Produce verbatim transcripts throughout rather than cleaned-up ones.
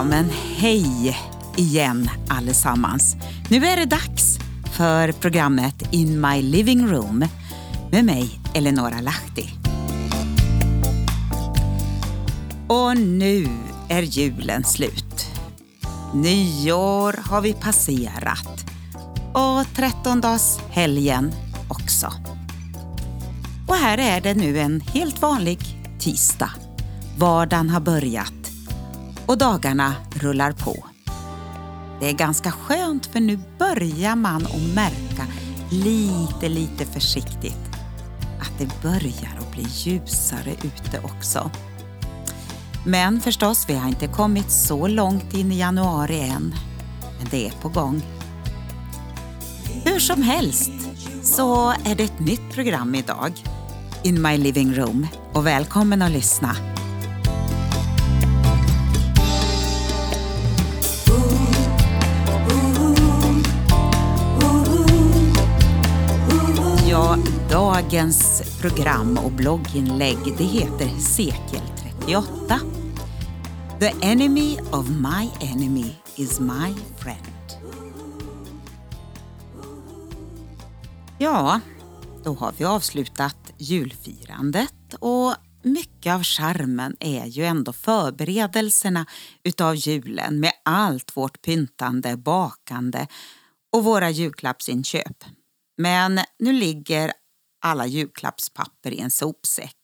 Ja, men hej igen allesammans. Nu är det dags för programmet In My Living Room med mig, Eleonora Lahti. Och nu är julen slut. Nyår har vi passerat. Och trettondagshelgen också. Och här är det nu en helt vanlig tisdag. Vardagen har börjat. Och dagarna rullar på. Det är ganska skönt, för nu börjar man att märka lite, lite försiktigt att det börjar att bli ljusare ute också. Men förstås, vi har inte kommit så långt in i januari än. Men det är på gång. Hur som helst så är det ett nytt program idag. In My Living Room. Och välkommen att lyssna. Dagens program och blogginlägg, det heter Hesekiel trettioåtta. The enemy of my enemy is my friend. Ja, då har vi avslutat julfirandet, och mycket av charmen är ju ändå förberedelserna utav julen med allt vårt pyntande, bakande och våra julklappsinköp. Men nu ligger alla julklappspapper i en sopsäck.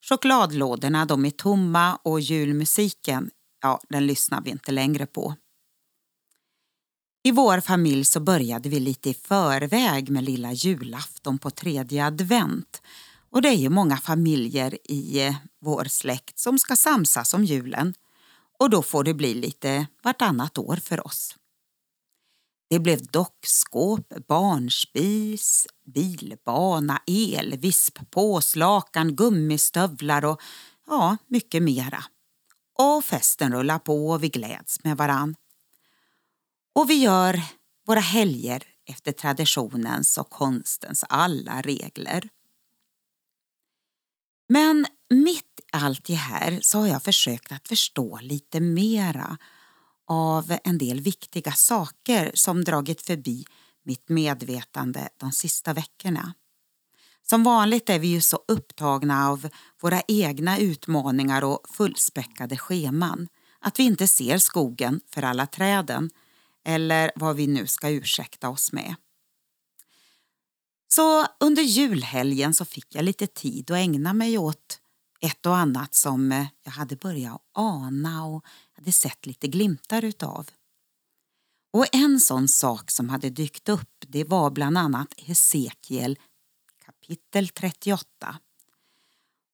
Chokladlådorna, de är tomma, och julmusiken, ja, den lyssnar vi inte längre på. I vår familj så började vi lite i förväg med lilla julafton på tredje advent. Och det är ju många familjer i vår släkt som ska samsas om julen. Och då får det bli lite vartannat år för oss. Det blev dockskåp, barnspis, bilbana, elvisp, påslakan, gummistövlar och ja, mycket mera. Och festen rullar på och vi gläds med varann. Och vi gör våra helger efter traditionens och konstens alla regler. Men mitt i allt det här så har jag försökt att förstå lite mera av en del viktiga saker som dragit förbi mitt medvetande de sista veckorna. Som vanligt är vi ju så upptagna av våra egna utmaningar och fullspäckade scheman att vi inte ser skogen för alla träden, eller vad vi nu ska ursäkta oss med. Så under julhelgen så fick jag lite tid att ägna mig åt ett och annat som jag hade börjat ana och hade sett lite glimtar utav. Och en sån sak som hade dykt upp, det var bland annat Hesekiel kapitel trettioåtta.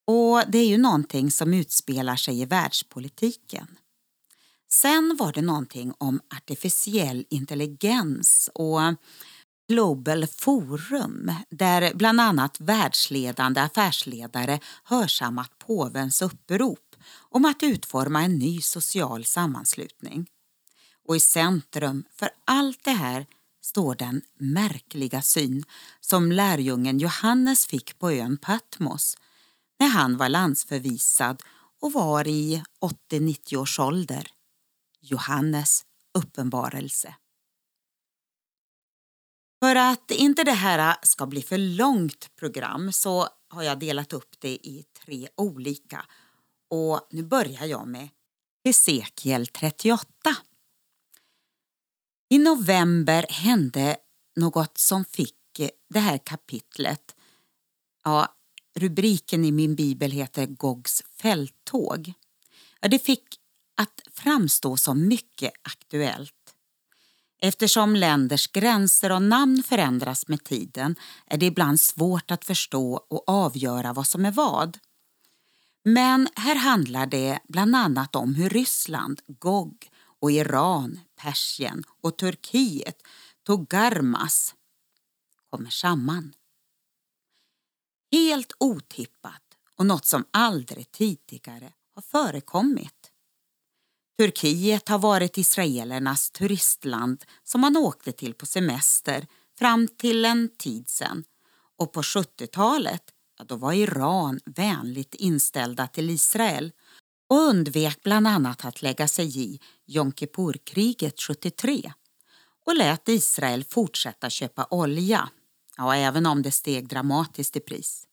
Och det är ju någonting som utspelar sig i världspolitiken. Sen var det någonting om artificiell intelligens och Global Forum, där bland annat världsledande affärsledare hörsammat påvens upprop om att utforma en ny social sammanslutning. Och i centrum för allt det här står den märkliga syn som lärjungen Johannes fick på ön Patmos när han var landsförvisad och var i åttio till nittio års ålder. Johannes uppenbarelse. För att inte det här ska bli för långt program så har jag delat upp det i tre olika. Och nu börjar jag med Hesekiel trettioåtta. I november hände något som fick det här kapitlet. Ja, rubriken i min bibel heter Gogs fälttåg. Ja, det fick att framstå som mycket aktuellt. Eftersom länders gränser och namn förändras med tiden är det ibland svårt att förstå och avgöra vad som är vad. Men här handlar det bland annat om hur Ryssland, Gog och Iran, Persien och Turkiet, Togarmas, kommer samman. Helt otippat och något som aldrig tidigare har förekommit. Turkiet har varit israelernas turistland som man åkte till på semester fram till en tid sedan. Och på sjuttiotalet, ja, då var Iran vänligt inställda till Israel och undvek bland annat att lägga sig i Jom Kippur-kriget sjuttiotre och lät Israel fortsätta köpa olja, ja, även om det steg dramatiskt i pris.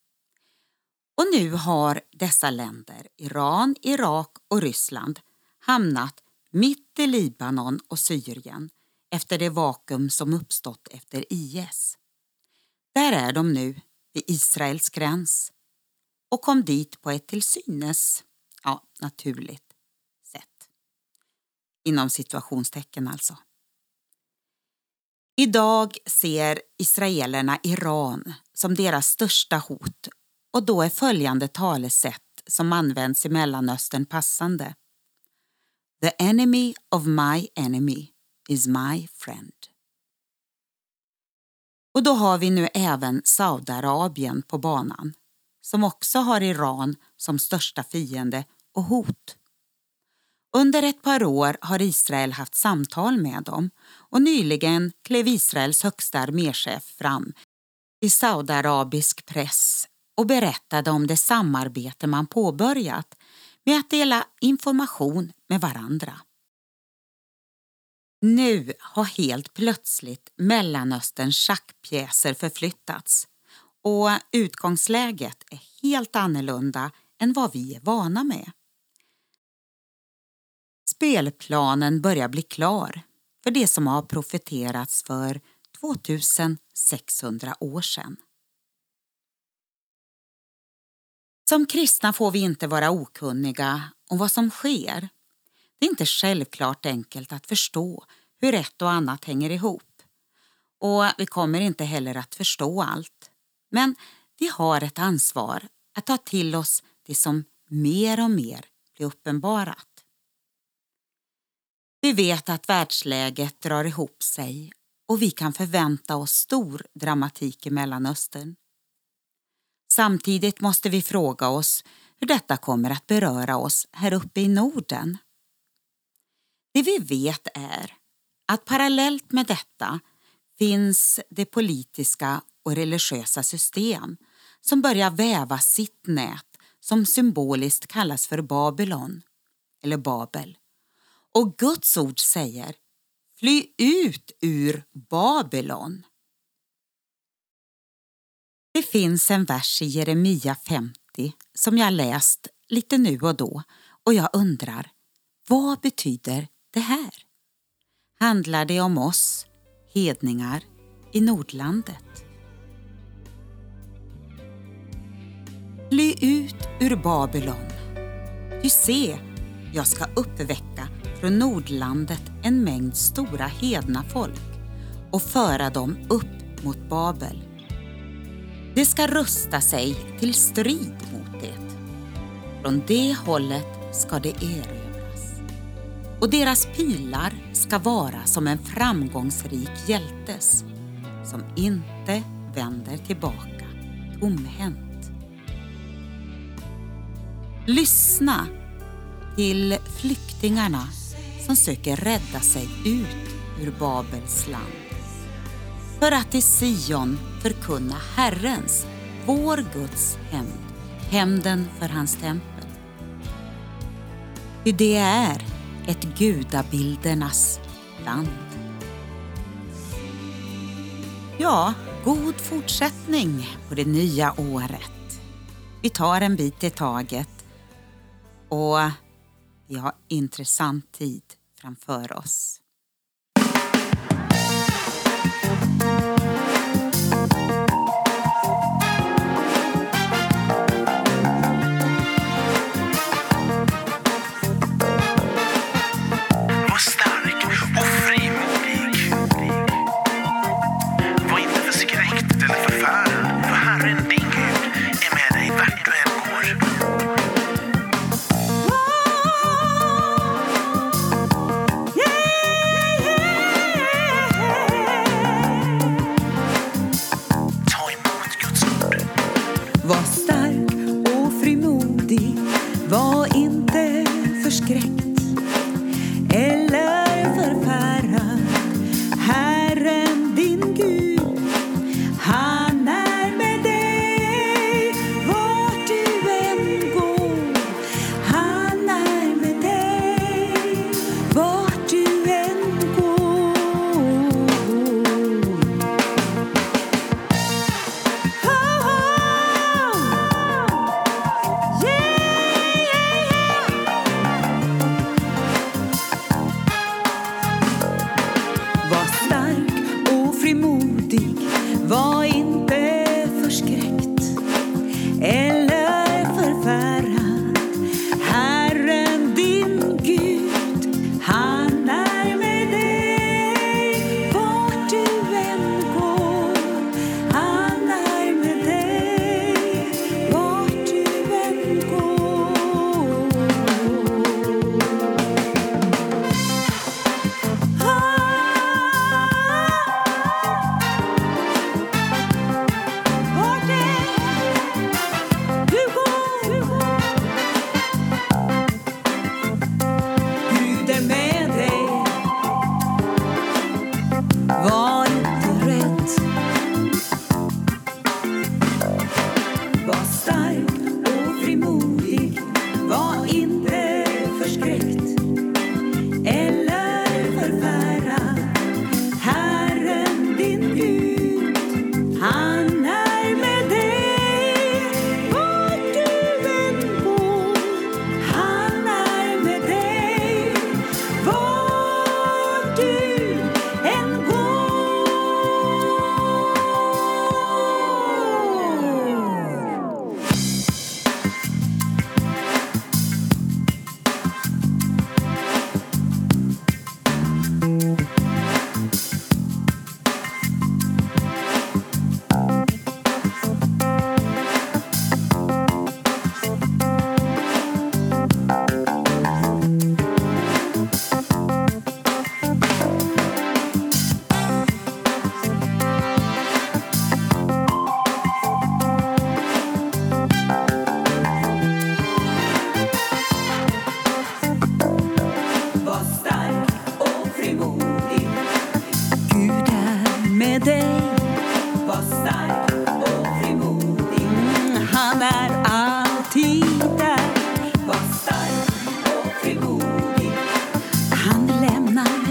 Och nu har dessa länder, Iran, Irak och Ryssland, hamnat mitt i Libanon och Syrien efter det vakuum som uppstått efter I S. Där är de nu vid Israels gräns och kom dit på ett till synes, ja, naturligt sätt. Inom situationstecken alltså. Idag ser israelerna Iran som deras största hot, och då är följande talesätt som används i Mellanöstern passande. The enemy of my enemy is my friend. Och då har vi nu även Saudiarabien på banan, som också har Iran som största fiende och hot. Under ett par år har Israel haft samtal med dem, och nyligen klev Israels högsta arméchef fram i saudiarabisk press och berättade om det samarbete man påbörjat med att dela information med varandra. Nu har helt plötsligt Mellanösterns schackpjäser förflyttats, och utgångsläget är helt annorlunda än vad vi är vana med. Spelplanen börjar bli klar för det som har profeterats för tvåtusensexhundra år sedan. Som kristna får vi inte vara okunniga om vad som sker. Det är inte självklart enkelt att förstå hur ett och annat hänger ihop. Och vi kommer inte heller att förstå allt. Men vi har ett ansvar att ta till oss det som mer och mer blir uppenbarat. Vi vet att världsläget drar ihop sig, och vi kan förvänta oss stor dramatik i Mellanöstern. Samtidigt måste vi fråga oss hur detta kommer att beröra oss här uppe i Norden. Det vi vet är att parallellt med detta finns det politiska och religiösa system som börjar väva sitt nät som symboliskt kallas för Babylon eller Babel. Och Guds ord säger, fly ut ur Babylon. Det finns en vers i Jeremia femtio som jag läst lite nu och då, och jag undrar, vad betyder det här? Handlar det om oss, hedningar, i Nordlandet? Fly ut ur Babylon. Du ser, jag ska uppväcka från Nordlandet en mängd stora hedna folk och föra dem upp mot Babel. Det ska rusta sig till strid mot det. Från det hållet ska det erövras. Och deras pilar ska vara som en framgångsrik hjältes som inte vänder tillbaka tomhänt. Lyssna till flyktingarna som söker rädda sig ut ur Babels land. För att i Sion förkunna Herrens, vår Guds hämnd, hämnden för hans tempel. Ty det är ett gudabildernas land. Ja, god fortsättning på det nya året. Vi tar en bit i taget, och vi har intressant tid framför oss. Yeah!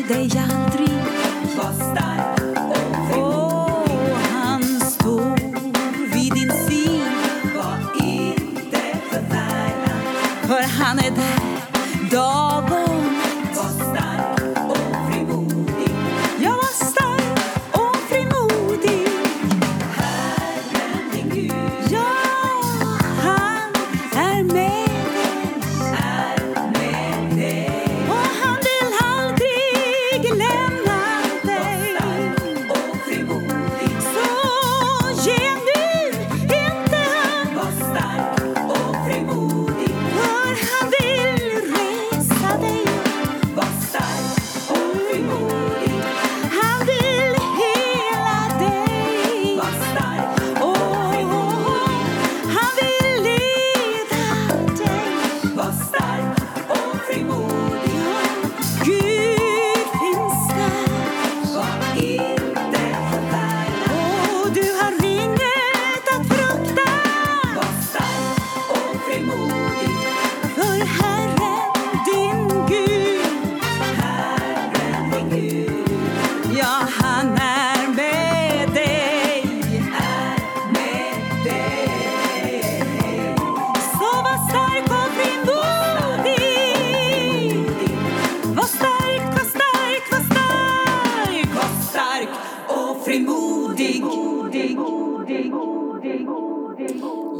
trodde jag aldrig var stark. Åh, han stod vid din sida. Var inte förfärad, för han är där dagen. Var stark och frimodig. Jag var stark och frimodig. Herren din Gud. Ja, han är med.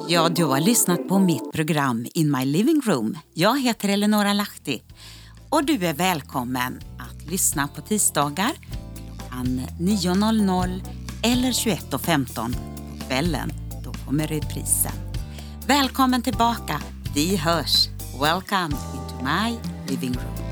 Ja, du har lyssnat på mitt program In My Living Room. Jag heter Eleonora Lahti och du är välkommen att lyssna på tisdagar klockan nio eller tjugoett femton på kvällen. Då kommer reprisen. Välkommen tillbaka. Vi hörs. Welcome into my living room.